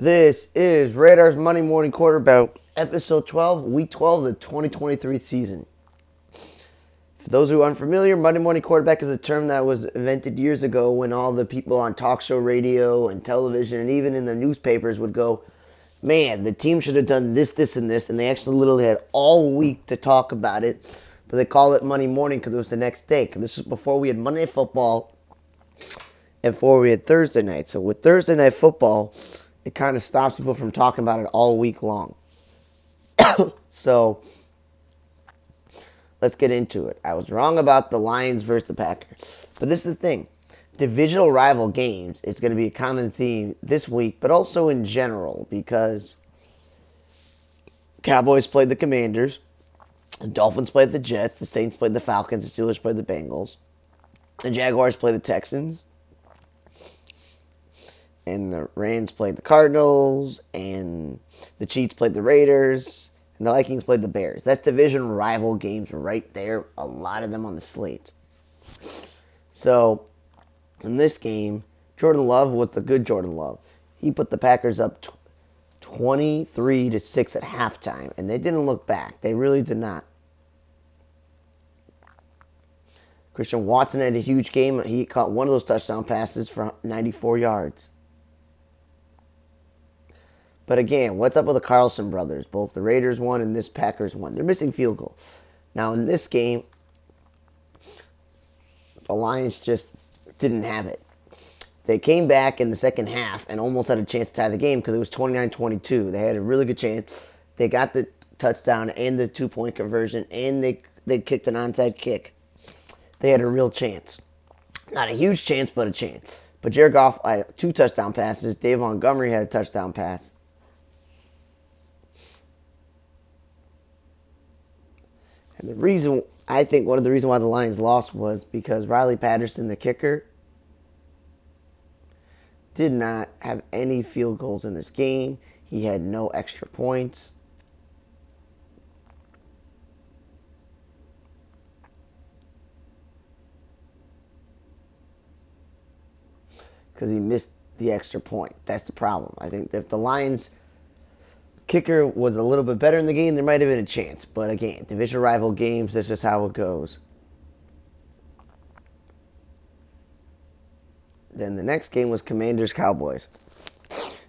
This is Radar's Monday Morning Quarterback, episode 12, week 12 of the 2023 season. For those who are unfamiliar, Monday Morning Quarterback is a term that was invented years ago when all the people on talk show radio and television and even in the newspapers would go, man, the team should have done this, this, and this, and they actually literally had all week to talk about it, but they call it Monday morning because it was the next day, because this was before we had Monday football and before we had Thursday night. So with Thursday night football, it kind of stops people from talking about it all week long. So, let's get into it. I was wrong about the Lions versus the Packers. But this is the thing. Divisional rival games is going to be a common theme this week, but also in general, because Cowboys played the Commanders, the Dolphins played the Jets, the Saints played the Falcons, the Steelers played the Bengals, the Jaguars played the Texans, and the Rams played the Cardinals, and the Chiefs played the Raiders, and the Vikings played the Bears. That's division rival games right there, a lot of them on the slate. So, in this game, Jordan Love was the good Jordan Love. He put the Packers up 23-6 at halftime, and they didn't look back. They really did not. Christian Watson had a huge game. He caught one of those touchdown passes for 94 yards. But again, what's up with the Carlson brothers? Both the Raiders won and this Packers won. They're missing field goals. Now in this game, the Lions just didn't have it. They came back in the second half and almost had a chance to tie the game because it was 29-22. They had a really good chance. They got the touchdown and the two-point conversion, and they kicked an onside kick. They had a real chance. Not a huge chance, but a chance. But Jared Goff had two touchdown passes. Dave Montgomery had a touchdown pass. And the reason, I think one of the reasons why the Lions lost was because Riley Patterson, the kicker, did not have any field goals in this game. He had no extra points. Because he missed the extra point. That's the problem. I think if the Lions kicker was a little bit better in the game, there might have been a chance. But again, division rival games, that's just how it goes. Then the next game was Commanders-Cowboys.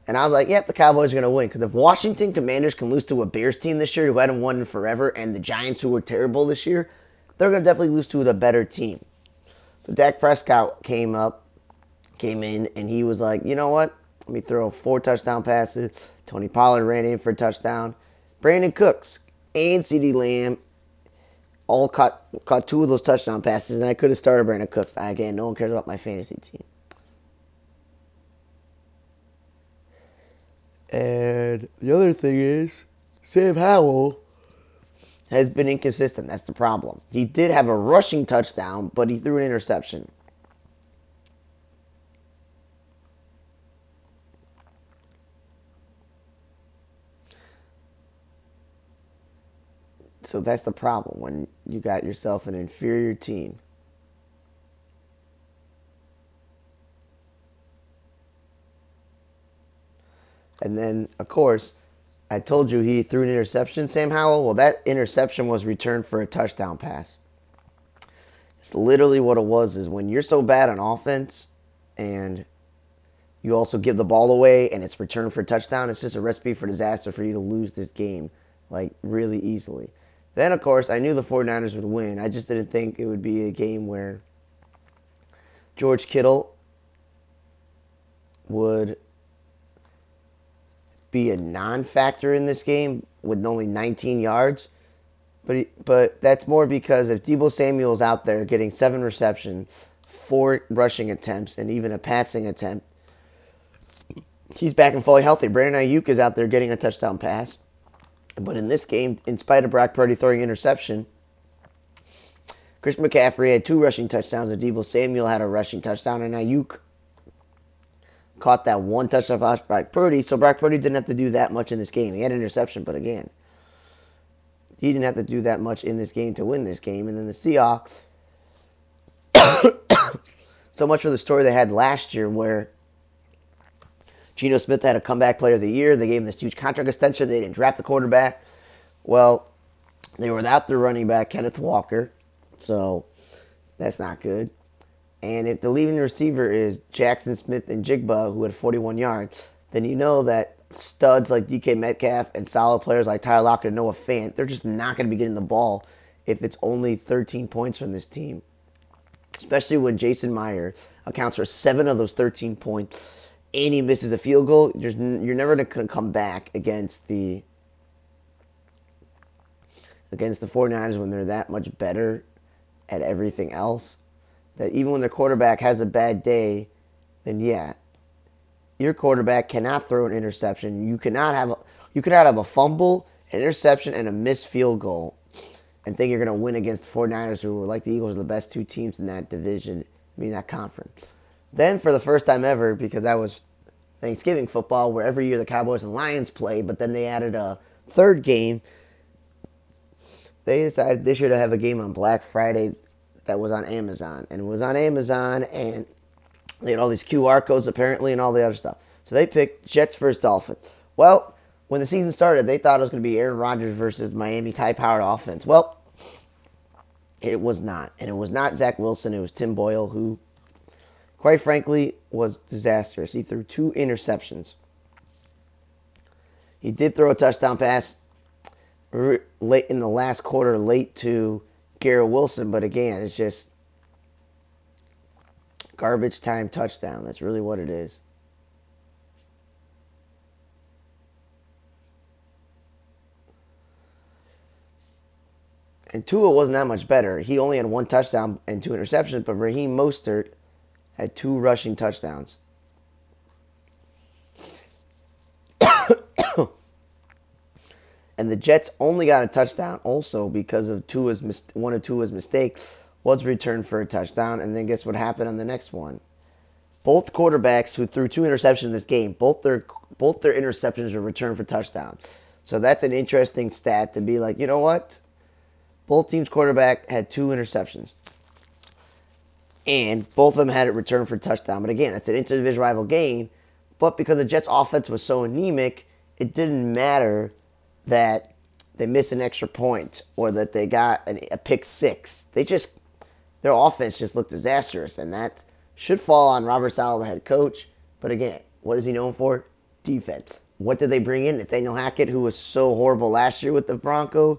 And I was like, yep, the Cowboys are going to win. Because if Washington Commanders can lose to a Bears team this year who hadn't won in forever, and the Giants who were terrible this year, they're going to definitely lose to a better team. So Dak Prescott came in, and he was like, you know what? Let me throw four touchdown passes. Tony Pollard ran in for a touchdown. Brandon Cooks and CeeDee Lamb all caught two of those touchdown passes, and I could have started Brandon Cooks. Again, no one cares about my fantasy team. And the other thing is, Sam Howell has been inconsistent. That's the problem. He did have a rushing touchdown, but he threw an interception. So that's the problem when you got yourself an inferior team. And then, of course, I told you he threw an interception, Sam Howell. Well, that interception was returned for a touchdown pass. It's literally what it was, is when you're so bad on offense and you also give the ball away and it's returned for a touchdown, it's just a recipe for disaster for you to lose this game, like, really easily. Then, of course, I knew the 49ers would win. I just didn't think it would be a game where George Kittle would be a non-factor in this game with only 19 yards. But that's more because if Deebo Samuel's out there getting 7 receptions, 4 rushing attempts, and even a passing attempt, he's back and fully healthy. Brandon Ayuk is out there getting a touchdown pass. But in this game, in spite of Brock Purdy throwing interception, Chris McCaffrey had 2 rushing touchdowns, and Deebo Samuel had a rushing touchdown, and Ayuk caught that one touchdown pass for Brock Purdy, so Brock Purdy didn't have to do that much in this game. He had an interception, but again, he didn't have to do that much in this game to win this game. And then the Seahawks, so much for the story they had last year where Geno Smith had a comeback player of the year. They gave him this huge contract extension. They didn't draft the quarterback. Well, they were without their running back, Kenneth Walker. So that's not good. And if the leading receiver is Jackson Smith-Njigba, who had 41 yards, then you know that studs like DK Metcalf and solid players like Tyler Lockett and Noah Fant, they're just not going to be getting the ball if it's only 13 points from this team. Especially when Jason Meyer accounts for 7 of those 13 points and he misses a field goal, you're never going to come back against the 49ers when they're that much better at everything else. That even when their quarterback has a bad day, then yeah, your quarterback cannot throw an interception. You cannot have a fumble, an interception, and a missed field goal and think you're going to win against the 49ers, who, like the Eagles, are the best two teams in that division, I mean that conference. Then for the first time ever, because that was Thanksgiving football, where every year the Cowboys and Lions play, but then they added a third game. They decided this year to have a game on Black Friday that was on Amazon. And it was on Amazon, and they had all these QR codes, apparently, and all the other stuff. So they picked Jets versus Dolphins. Well, when the season started, they thought it was going to be Aaron Rodgers versus Miami's high-powered offense. Well, it was not. And it was not Zach Wilson. It was Tim Boyle, who, quite frankly, was disastrous. He threw 2 interceptions. He did throw a touchdown pass late in the last quarter, late to Garrett Wilson, but again, it's just garbage time touchdown. That's really what it is. And Tua wasn't that much better. He only had 1 touchdown and 2 interceptions, but Raheem Mostert had 2 rushing touchdowns. And the Jets only got a touchdown also because of one of Tua's mistakes was returned for a touchdown. And then guess what happened on the next one? Both quarterbacks who threw 2 interceptions this game, both their interceptions were returned for touchdowns. So that's an interesting stat to be like, you know what? Both teams' quarterback had 2 interceptions. And both of them had it returned for touchdown. But again, that's an interdivision rival game. But because the Jets' offense was so anemic, it didn't matter that they missed an extra point or that they got a pick six. Their offense just looked disastrous, and that should fall on Robert Saleh, the head coach. But again, what is he known for? Defense. What did they bring in? Nathaniel Hackett, who was so horrible last year with the Broncos,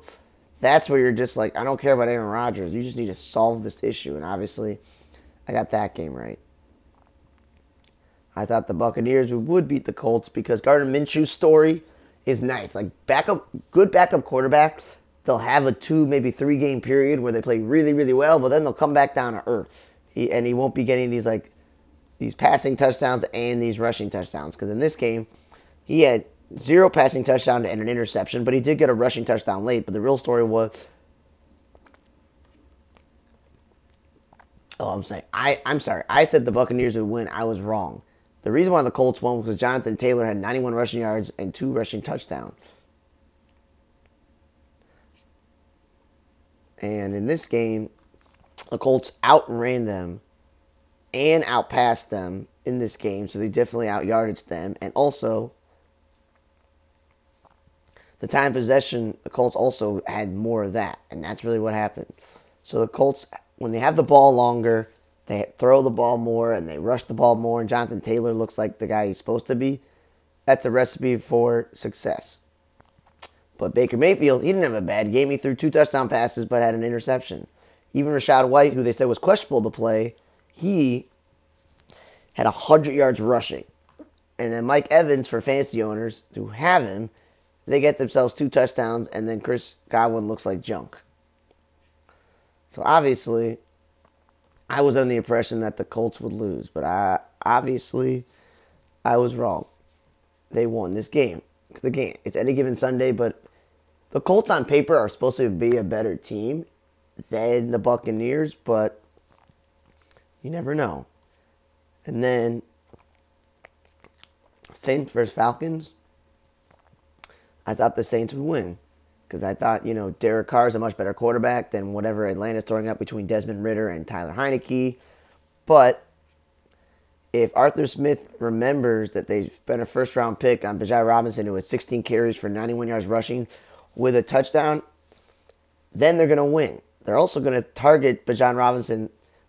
that's where you're just like, I don't care about Aaron Rodgers. You just need to solve this issue. And obviously, I got that game right. I thought the Buccaneers would beat the Colts because Gardner Minshew's story is nice. Like, good backup quarterbacks, they'll have a 2, maybe 3 game period where they play really, really well, but then they'll come back down to earth. He won't be getting these passing touchdowns and these rushing touchdowns, because in this game, he had 0 passing touchdown and an interception, but he did get a rushing touchdown late. But the real story was, I said the Buccaneers would win. I was wrong. The reason why the Colts won was because Jonathan Taylor had 91 rushing yards and 2 rushing touchdowns. And in this game, the Colts outran them and outpassed them in this game, so they definitely outyarded them. And also, the time possession, the Colts also had more of that, and that's really what happened. So the Colts, when they have the ball longer, they throw the ball more, and they rush the ball more, and Jonathan Taylor looks like the guy he's supposed to be. That's a recipe for success. But Baker Mayfield, he didn't have a bad game. He threw 2 touchdown passes but had an interception. Even Rachaad White, who they said was questionable to play, he had 100 yards rushing. And then Mike Evans, for fantasy owners who have him, they get themselves 2 touchdowns, and then Chris Godwin looks like junk. So obviously, I was under the impression that the Colts would lose, but I was wrong. They won this game. It's any given Sunday, but the Colts on paper are supposed to be a better team than the Buccaneers, but you never know. And then Saints versus Falcons. I thought the Saints would win because I thought, Derek Carr is a much better quarterback than whatever Atlanta's throwing up between Desmond Ridder and Tyler Heineke. But if Arthur Smith remembers that they spent a first-round pick on Bijan Robinson, who had 16 carries for 91 yards rushing with a touchdown, then they're going to win. They're also going to target Bijan Robinson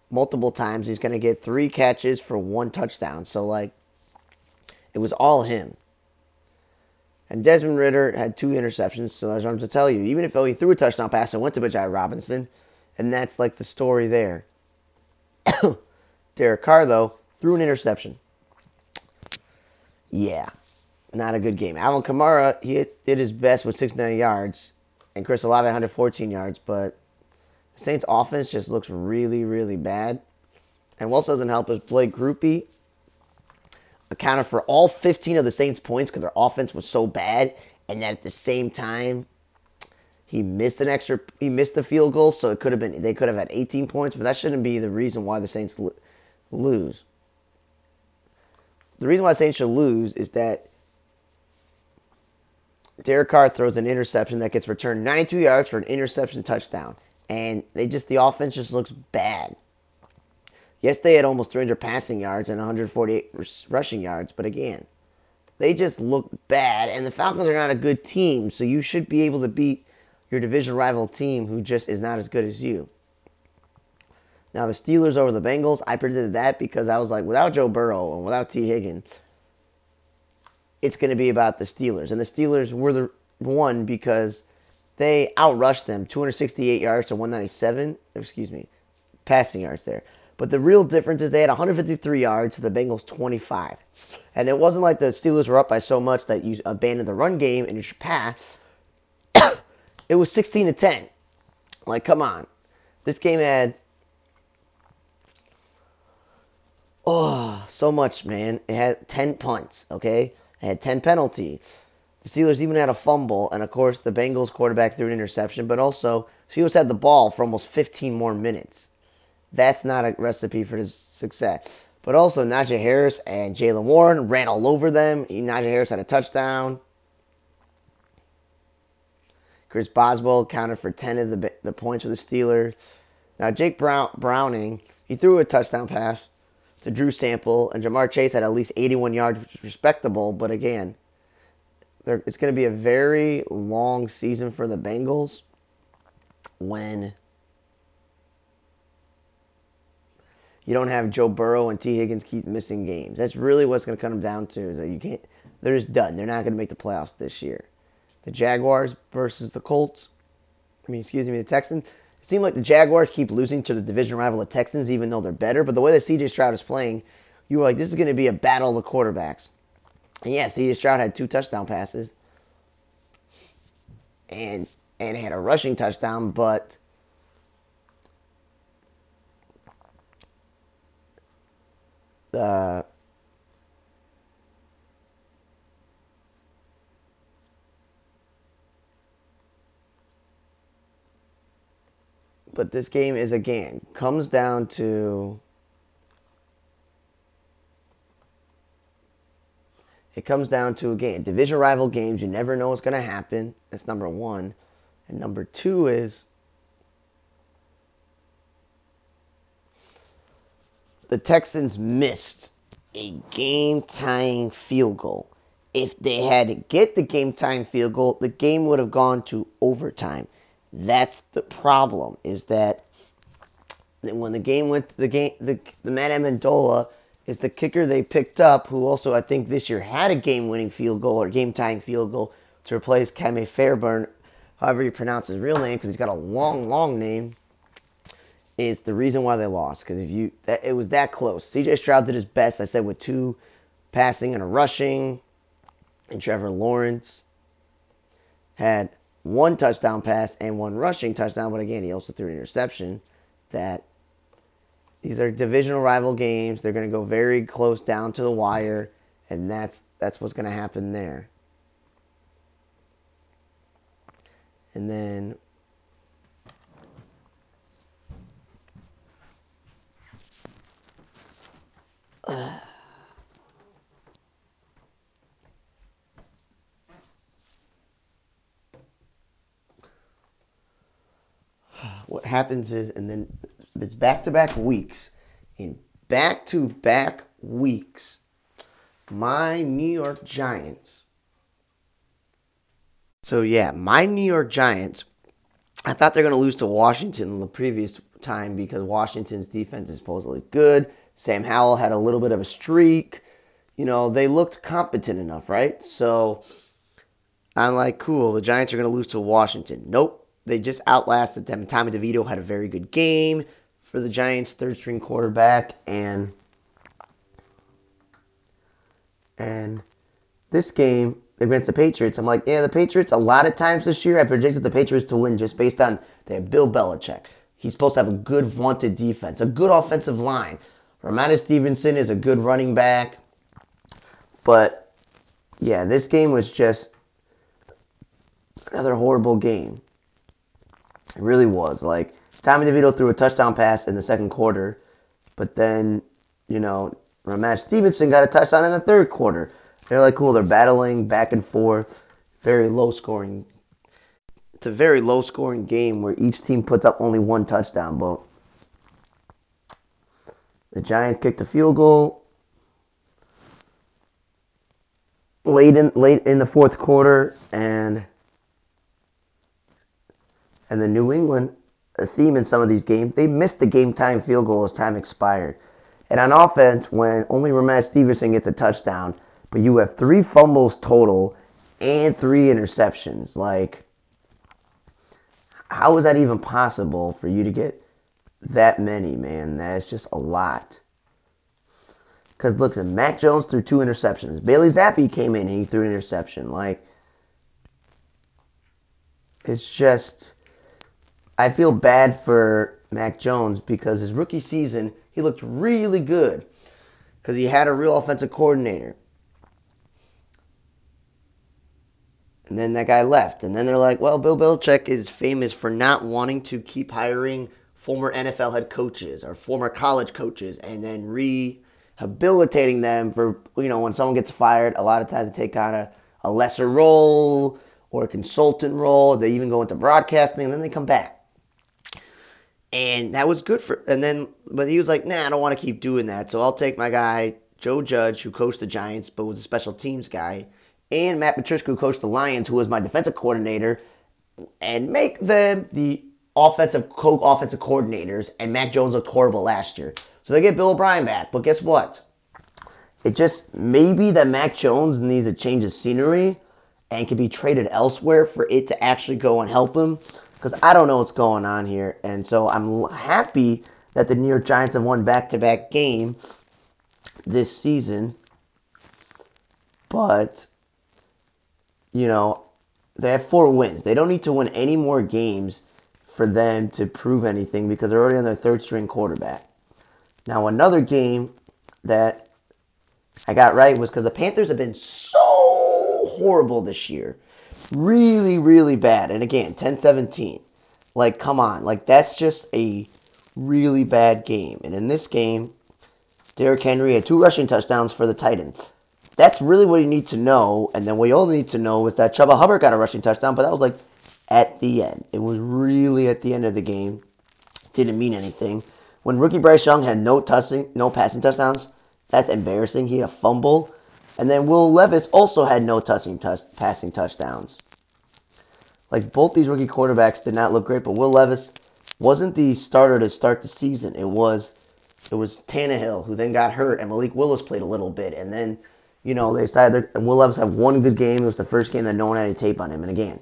multiple times. He's going to get 3 catches for 1 touchdown. So, it was all him. And Desmond Ridder had 2 interceptions, so that's what I'm to tell you. Even if he threw a touchdown pass and went to Bijan Robinson, and that's the story there. Derek Carr, though, threw an interception. Yeah, not a good game. Alvin Kamara, he did his best with 69 yards, and Chris Olave 114 yards, but the Saints' offense just looks really, really bad. And what also doesn't help is Blake Grupe accounted for all 15 of the Saints' points because their offense was so bad, and that at the same time, he missed the field goal, so they could have had 18 points, but that shouldn't be the reason why the Saints lose. The reason why the Saints should lose is that Derek Carr throws an interception that gets returned 92 yards for an interception touchdown, and the offense just looks bad. Yes, they had almost 300 passing yards and 148 rushing yards, but again, they just look bad, and the Falcons are not a good team, so you should be able to beat your division rival team who just is not as good as you. Now, the Steelers over the Bengals, I predicted that because I was without Joe Burrow and without T. Higgins, it's going to be about the Steelers. And the Steelers were the one because they outrushed them 268 yards to 197, passing yards there. But the real difference is they had 153 yards to the Bengals 25. And it wasn't like the Steelers were up by so much that you abandoned the run game and you should pass. It was 16-10. Come on. This game had so much, man. It had 10 punts, okay? It had 10 penalties. The Steelers even had a fumble. And, of course, the Bengals quarterback threw an interception. But also, Steelers had the ball for almost 15 more minutes. That's not a recipe for his success. But also, Najee Harris and Jaylen Warren ran all over them. Najee Harris had a touchdown. Chris Boswell counted for 10 of the points for the Steelers. Now, Jake Browning, he threw a touchdown pass to Drew Sample, and Jamar Chase had at least 81 yards, which is respectable. But again, it's going to be a very long season for the Bengals when you don't have Joe Burrow and T. Higgins keep missing games. That's really what's going to come down to. Is that you can't. They're just done. They're not going to make the playoffs this year. The Jaguars versus the Colts. The Texans. It seemed like the Jaguars keep losing to the division rival, the Texans, even though they're better. But the way that C.J. Stroud is playing, you were this is going to be a battle of the quarterbacks. And yeah, C.J. Stroud had 2 touchdown passes. And had a rushing touchdown, but but this game is, again, comes down to, again, division rival games. You never know what's going to happen. That's number one. And number two is the Texans missed a game-tying field goal. If they had to get the game-tying field goal, the game would have gone to overtime. That's the problem, is that when the game went to the Matt Amendola is the kicker they picked up, who also I think this year had a game-winning field goal or game-tying field goal to replace Kame Fairburn, however you pronounce his real name, because he's got a long, long name, is the reason why they lost, because it was that close. C.J. Stroud did his best, I said, with 2 passing and a rushing, and Trevor Lawrence had 1 touchdown pass and 1 rushing touchdown, but again, he also threw an interception. That these are divisional rival games. They're going to go very close down to the wire, and that's what's going to happen there. And then what happens is, and then it's back-to-back weeks. In back-to-back weeks. My New York Giants. So, yeah, my New York Giants. I thought they're going to lose to Washington the previous time because Washington's defense is supposedly good. Sam Howell had a little bit of a streak. You know, they looked competent enough, right? So I'm like, cool, the Giants are going to lose to Washington. Nope, they just outlasted them. Tommy DeVito had a very good game for the Giants' third-string quarterback. And this game against the Patriots, I'm like, yeah, the Patriots, a lot of times this year I predicted the Patriots to win just based on they have Bill Belichick. He's supposed to have a good wanted defense, a good offensive line. Rhamondre Stevenson is a good running back. But, yeah, this game was just another horrible game. It really was. Like, Tommy DeVito threw a touchdown pass in the second quarter, but then, you know, Rhamondre Stevenson got a touchdown in the third quarter. They're like, cool, they're battling back and forth. Very low scoring. It's a very low scoring game where each team puts up only one touchdown. But the Giants kicked a field goal. Late in the fourth quarter, and the New England, a theme in some of these games, they missed the game time field goal as time expired. And on offense, when only Rhamondre Stevenson gets a touchdown, but you have 3 fumbles total and 3 interceptions. Like, how is that even possible for you to get that many, man? That's just a lot. Because, look, Mac Jones threw 2 interceptions. Bailey Zappi came in and he threw an interception. Like, it's just, I feel bad for Mac Jones because his rookie season, he looked really good because he had a real offensive coordinator. And then that guy left. And then they're like, well, Bill Belichick is famous for not wanting to keep hiring former NFL head coaches or former college coaches and then habilitating them for, you know, when someone gets fired, a lot of times they take on a lesser role or a consultant role. They even go into broadcasting and then they come back. And that was good for, and then, but he was like, nah, I don't want to keep doing that. So I'll take my guy, Joe Judge, who coached the Giants, but was a special teams guy, and Matt Patricia, who coached the Lions, who was my defensive coordinator, and make them the offensive coordinators. And Mac Jones looked horrible last year. So they get Bill O'Brien back, but guess what? It just maybe that Mac Jones needs a change of scenery and can be traded elsewhere for it to actually go and help him, because I don't know what's going on here. And so I'm happy that the New York Giants have won back-to-back game this season, but, you know, they have 4 wins. They don't need to win any more games for them to prove anything because they're already on their third-string quarterback. Now, another game that I got right was because the Panthers have been so horrible this year. Really, really bad. And again, 10-17. Like, come on. Like, that's just a really bad game. And in this game, Derrick Henry had 2 rushing touchdowns for the Titans. That's really what you need to know. And then what you only need to know is that Chuba Hubbard got a rushing touchdown, but that was, like, at the end. It was really at the end of the game. Didn't mean anything. When rookie Bryce Young had no passing touchdowns, that's embarrassing. He had a fumble. And then Will Levis also had no passing touchdowns. Like, both these rookie quarterbacks did not look great, but Will Levis wasn't the starter to start the season. It was Tannehill, who then got hurt, and Malik Willis played a little bit. And then, you know, they decided, and Will Levis had one good game. It was the first game that no one had any tape on him. And again,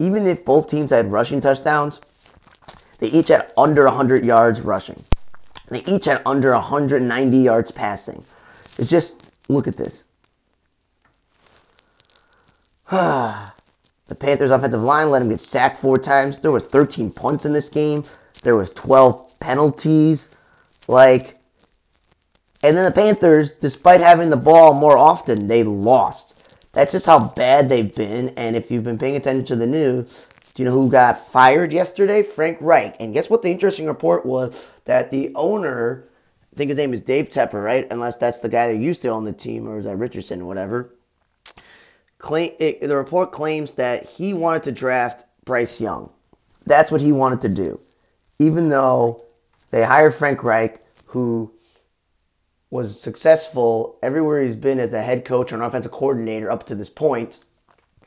even if both teams had rushing touchdowns, they each had under 100 yards rushing. They each had under 190 yards passing. It's just, look at this. The Panthers' offensive line let him get sacked 4 times. There were 13 punts in this game. There was 12 penalties. Like, and then the Panthers, despite having the ball more often, they lost. That's just how bad they've been. And if you've been paying attention to the news, do you know who got fired yesterday? Frank Reich. And guess what the interesting report was? That the owner, I think his name is Dave Tepper, right? Unless that's the guy that used to own the team, or was that Richardson or whatever. The report claims that he wanted to draft Bryce Young. That's what he wanted to do. Even though they hired Frank Reich, who was successful everywhere he's been as a head coach or an offensive coordinator up to this point.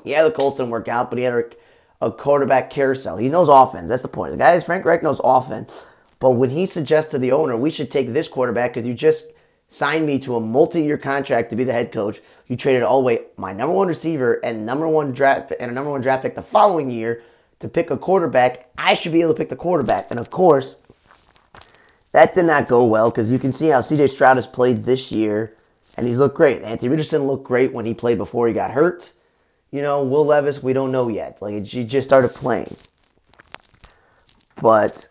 Yeah, the Colts didn't work out, but he had a quarterback carousel. He knows offense. That's the point. The guy is Frank Reich knows offense. But when he suggests to the owner, we should take this quarterback because you just signed me to a multi-year contract to be the head coach. You traded all the way my number one receiver and a number one draft pick the following year to pick a quarterback. I should be able to pick the quarterback. And of course, that did not go well because you can see how C.J. Stroud has played this year and he's looked great. Anthony Richardson looked great when he played before he got hurt. You know, Will Levis, we don't know yet. Like, he just started playing. But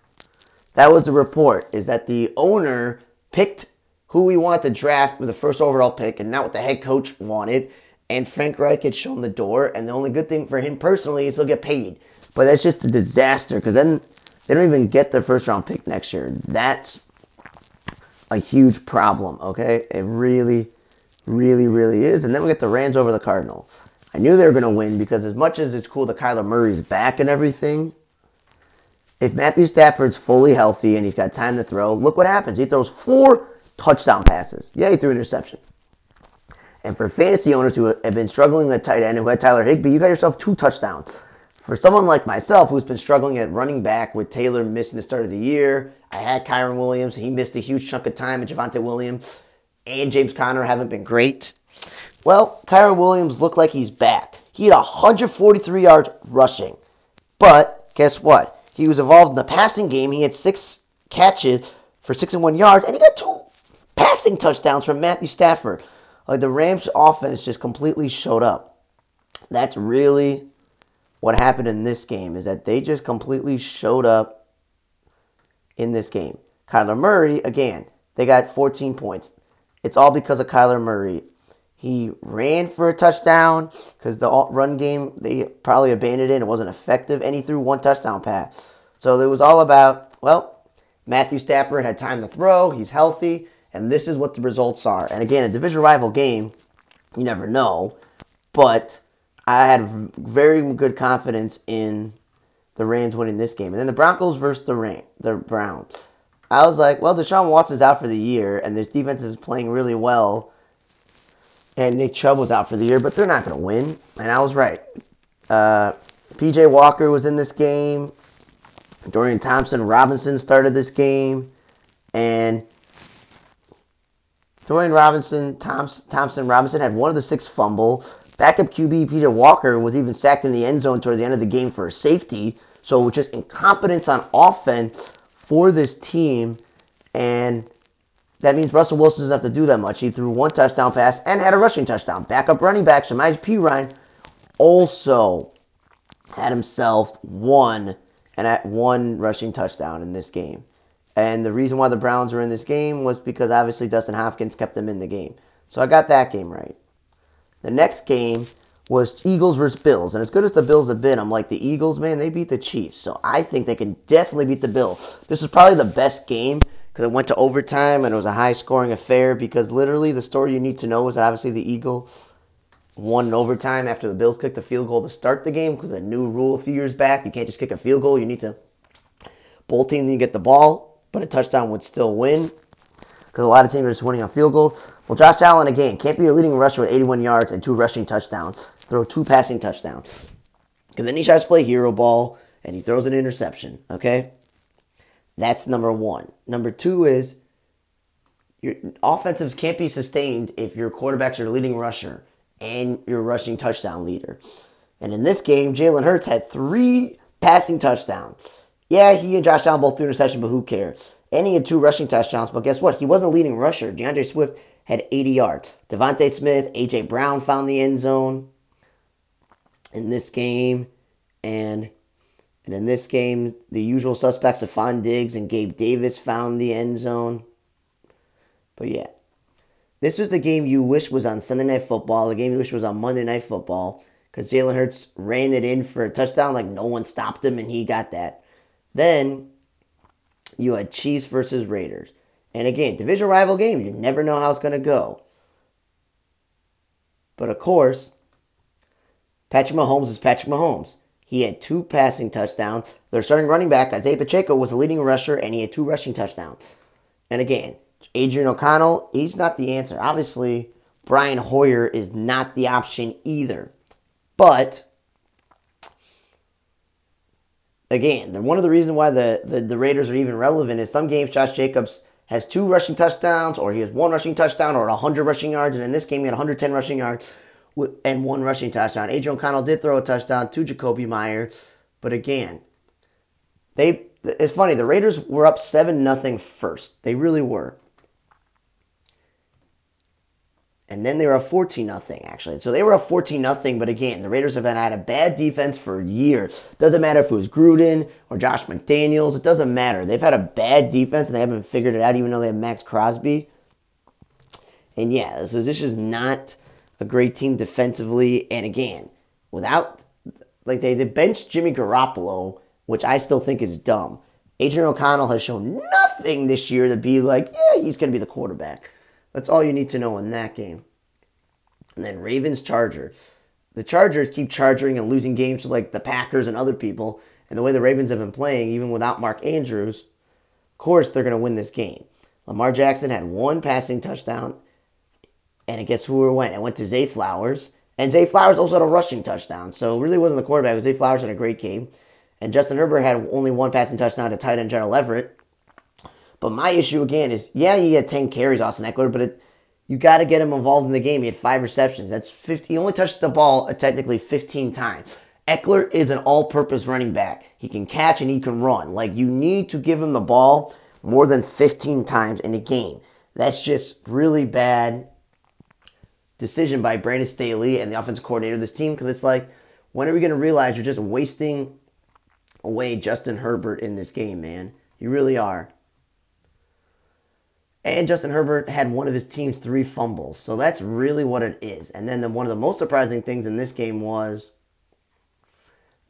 that was the report, is that the owner picked who he wanted to draft with the first overall pick and not what the head coach wanted. And Frank Reich had shown the door. And the only good thing for him personally is he'll get paid. But that's just a disaster because then they don't even get their first round pick next year. That's a huge problem, okay? It really, really, really is. And then we get the Rams over the Cardinals. I knew they were going to win because as much as it's cool that Kyler Murray's back and everything, if Matthew Stafford's fully healthy and he's got time to throw, look what happens. He throws 4 touchdown passes. Yeah, he threw an interception. And for fantasy owners who have been struggling at tight end and who had Tyler Higbee, you got yourself 2 touchdowns. For someone like myself who's been struggling at running back with Taylor missing the start of the year, I had Kyron Williams. He missed a huge chunk of time, and Javonte Williams and James Conner haven't been great. Well, Kyron Williams looked like he's back. He had 143 yards rushing. But guess what? He was involved in the passing game. He had 6 catches for 6 and 1 yards, and he got 2 passing touchdowns from Matthew Stafford. Like, the Rams' offense just completely showed up. That's really what happened in this game, is that they just completely showed up in this game. Kyler Murray, again, they got 14 points. It's all because of Kyler Murray. He ran for a touchdown because the run game, they probably abandoned it. It wasn't effective, and he threw 1 touchdown pass. So it was all about, well, Matthew Stafford had time to throw. He's healthy, and this is what the results are. And again, a division rival game, you never know. But I had very good confidence in the Rams winning this game. And then the Broncos versus the Browns. I was like, well, Deshaun Watson's out for the year, and this defense is playing really well. And Nick Chubb was out for the year, but they're not going to win. And I was right. P.J. Walker was in this game. Dorian Thompson-Robinson started this game. And Dorian Thompson-Robinson had one of the 6 fumbles. Backup QB P.J. Walker was even sacked in the end zone toward the end of the game for a safety. So it was just incompetence on offense for this team. And that means Russell Wilson doesn't have to do that much. He threw 1 touchdown pass and had a rushing touchdown. Backup running back Samaje Perine also had himself 1 rushing touchdown in this game. And the reason why the Browns were in this game was because obviously Dustin Hopkins kept them in the game. So I got that game right. The next game was Eagles versus Bills. And as good as the Bills have been, I'm like, the Eagles, man, they beat the Chiefs. So I think they can definitely beat the Bills. This was probably the best game, because it went to overtime and it was a high-scoring affair. Because literally, the story you need to know is that obviously the Eagles won in overtime after the Bills kicked the field goal to start the game. Because a new rule a few years back, you can't just kick a field goal. You need to both teams need to get the ball, but a touchdown would still win. Because a lot of teams are just winning on field goals. Well, Josh Allen again can't be your leading rusher with 81 yards and 2 rushing touchdowns. Throw 2 passing touchdowns. Because then he tries to play hero ball and he throws an interception. Okay. That's number 1. Number 2 is your offensives can't be sustained if your quarterback's your leading rusher and your rushing touchdown leader. And in this game, Jalen Hurts had 3 passing touchdowns. Yeah, he and Josh Allen both threw interception, but who cares? And he had 2 rushing touchdowns, but guess what? He wasn't a leading rusher. DeAndre Swift had 80 yards. Devontae Smith, A.J. Brown found the end zone in this game, And in this game, the usual suspects of Stephon Diggs and Gabe Davis found the end zone. But yeah, this was the game you wish was on Sunday Night Football, the game you wish was on Monday Night Football, because Jalen Hurts ran it in for a touchdown like no one stopped him, and he got that. Then you had Chiefs versus Raiders. And again, division rival game, you never know how it's going to go. But of course, Patrick Mahomes is Patrick Mahomes. He had 2 passing touchdowns. Their starting running back, Isaiah Pacheco, was the leading rusher, and he had 2 rushing touchdowns. And again, Adrian O'Connell, he's not the answer. Obviously, Brian Hoyer is not the option either. But, again, one of the reasons why the Raiders are even relevant is some games Josh Jacobs has 2 rushing touchdowns, or he has 1 rushing touchdown, or 100 rushing yards, and in this game he had 110 rushing yards and 1 rushing touchdown. Adrian O'Connell did throw a touchdown to Jacoby Meyer, but again, it's funny, the Raiders were up 7-0 first. They really were. And then they were up 14-0, actually. So they were up 14-0, but again, the Raiders have had a bad defense for years. Doesn't matter if it was Gruden or Josh McDaniels. It doesn't matter. They've had a bad defense, and they haven't figured it out, even though they have Max Crosby. And yeah, so this is not a great team defensively. And again, they benched Jimmy Garoppolo, which I still think is dumb. Adrian O'Connell has shown nothing this year to be like, yeah, he's going to be the quarterback. That's all you need to know in that game. And then Ravens-Chargers. The Chargers keep charging and losing games to like the Packers and other people. And the way the Ravens have been playing, even without Mark Andrews, of course they're going to win this game. Lamar Jackson had 1 passing touchdown. And guess who it went? It went to Zay Flowers. And Zay Flowers also had a rushing touchdown. So it really wasn't the quarterback. It was Zay Flowers had a great game. And Justin Herbert had only 1 passing touchdown to tight end Gerald Everett. But my issue, again, is, yeah, he had 10 carries, Austin Eckler, but you got to get him involved in the game. He had 5 receptions. That's 50. He only touched the ball technically 15 times. Eckler is an all-purpose running back. He can catch and he can run. Like, you need to give him the ball more than 15 times in a game. That's just really bad decision by Brandon Staley and the offensive coordinator of this team, because it's like, when are we going to realize you're just wasting away Justin Herbert in this game, man? You really are. And Justin Herbert had one of his team's 3 fumbles. So that's really what it is. And then one of the most surprising things in this game was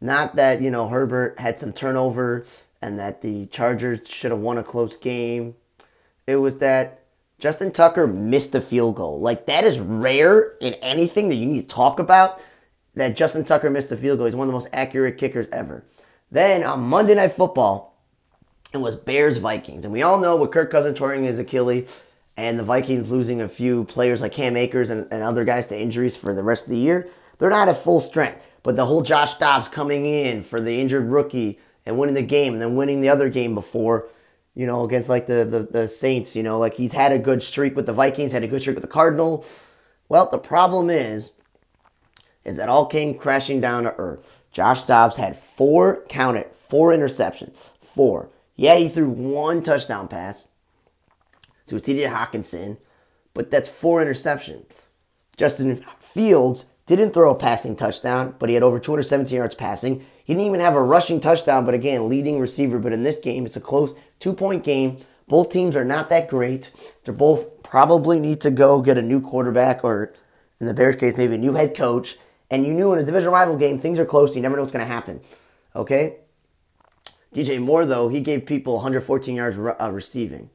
not that, Herbert had some turnovers and that the Chargers should have won a close game. It was that Justin Tucker missed the field goal. Like, that is rare in anything that you need to talk about, that Justin Tucker missed the field goal. He's one of the most accurate kickers ever. Then on Monday Night Football, it was Bears-Vikings. And we all know with Kirk Cousins touring his Achilles and the Vikings losing a few players like Cam Akers and other guys to injuries for the rest of the year, they're not at full strength. But the whole Josh Dobbs coming in for the injured rookie and winning the game and then winning the other game before, against like the Saints, like he's had a good streak with the Vikings, had a good streak with the Cardinals. Well, the problem is that all came crashing down to earth. Josh Dobbs had 4 interceptions. 4. Yeah, he threw 1 touchdown pass to T.J. Hockenson, but that's 4 interceptions. Justin Fields didn't throw a passing touchdown, but he had over 217 yards passing. He didn't even have a rushing touchdown, but again, leading receiver. But in this game, it's a close 2-point game. Both teams are not that great. They both probably need to go get a new quarterback, or in the Bears' case, maybe a new head coach. And you knew in a division rival game, things are close. You never know what's going to happen. Okay? DJ Moore, though, he gave people 114 yards receiving.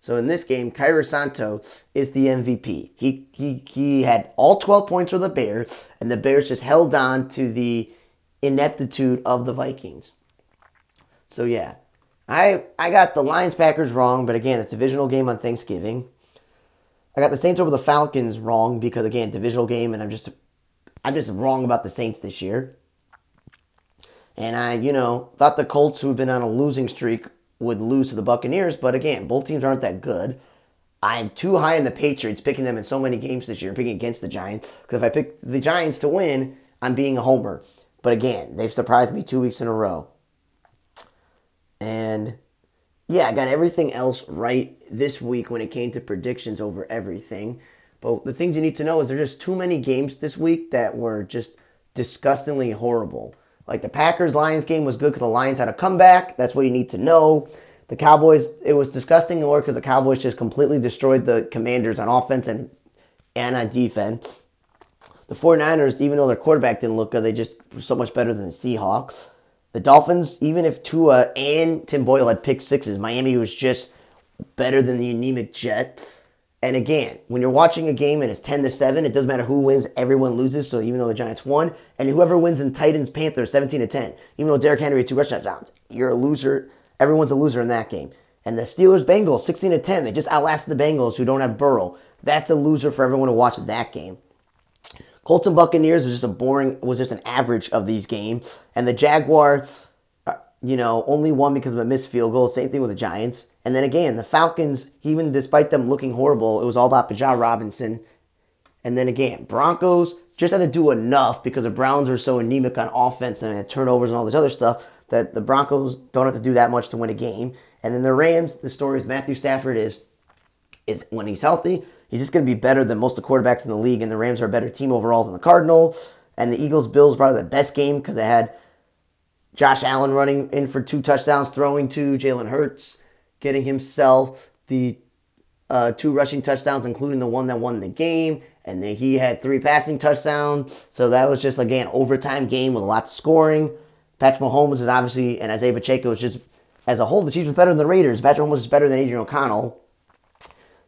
So in this game, Cairo Santo is the MVP. He had all 12 points for the Bears, and the Bears just held on to the ineptitude of the Vikings. So, yeah, I got the Lions-Packers wrong, but, again, it's a divisional game on Thanksgiving. I got the Saints over the Falcons wrong because, again, divisional game, and I'm just wrong about the Saints this year. And I, thought the Colts, who have been on a losing streak, would lose to the Buccaneers. But again, both teams aren't that good. I'm too high on the Patriots, picking them in so many games this year, picking against the Giants. Because if I pick the Giants to win, I'm being a homer. But again, they've surprised me 2 weeks in a row. And yeah, I got everything else right this week when it came to predictions over everything. But the things you need to know is there's just too many games this week that were just disgustingly horrible. Like, the Packers-Lions game was good because the Lions had a comeback. That's what you need to know. The Cowboys, it was disgusting in order because the Cowboys just completely destroyed the Commanders on offense and on defense. The 49ers, even though their quarterback didn't look good, they just were so much better than the Seahawks. The Dolphins, even if Tua and Tim Boyle had pick sixes, Miami was just better than the anemic Jets. And again, when you're watching a game and it's 10-7, it doesn't matter who wins, everyone loses. So even though the Giants won, and whoever wins in Titans-Panthers 17-10, even though Derrick Henry had 2 rushing touchdowns, you're a loser. Everyone's a loser in that game. And the Steelers-Bengals, 16-10. They just outlasted the Bengals, who don't have Burrow. That's a loser for everyone who watched that game. Colts and Buccaneers was just an average of these games. And the Jaguars, only won because of a missed field goal. Same thing with the Giants. And then again, the Falcons, even despite them looking horrible, it was all about Bijan Robinson. And then again, Broncos just had to do enough because the Browns are so anemic on offense and had turnovers and all this other stuff that the Broncos don't have to do that much to win a game. And then the Rams, the story is Matthew Stafford is when he's healthy, he's just going to be better than most of the quarterbacks in the league, and the Rams are a better team overall than the Cardinals. And the Eagles-Bills probably the best game because they had Josh Allen running in for 2 touchdowns, throwing 2, Jalen Hurts getting himself the 2 rushing touchdowns, including the one that won the game. And then he had 3 passing touchdowns. So that was just, again, overtime game with a lot of scoring. Patrick Mahomes is obviously, and Isaiah Pacheco is just, as a whole, the Chiefs were better than the Raiders. Patrick Mahomes is better than Adrian O'Connell.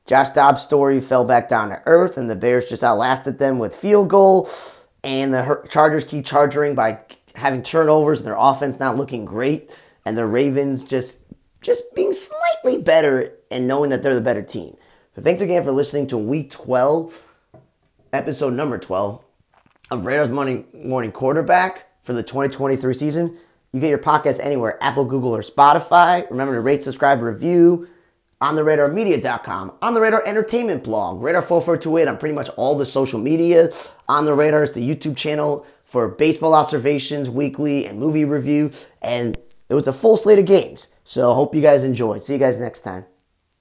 Josh Dobbs' story fell back down to earth, and the Bears just outlasted them with field goal. And the Chargers keep charging by having turnovers, and their offense not looking great. And the Ravens just being slightly better and knowing that they're the better team. So thanks again for listening to Week 12, episode number 12 of Raiders Morning Quarterback for the 2023 season. You get your podcast anywhere, Apple, Google, or Spotify. Remember to rate, subscribe, review on theRadarMedia.com, on the Radar Entertainment blog, Radar4428 on pretty much all the social media. On the Radar is the YouTube channel for baseball observations, weekly, and movie review. And it was a full slate of games. So hope you guys enjoyed. See you guys next time.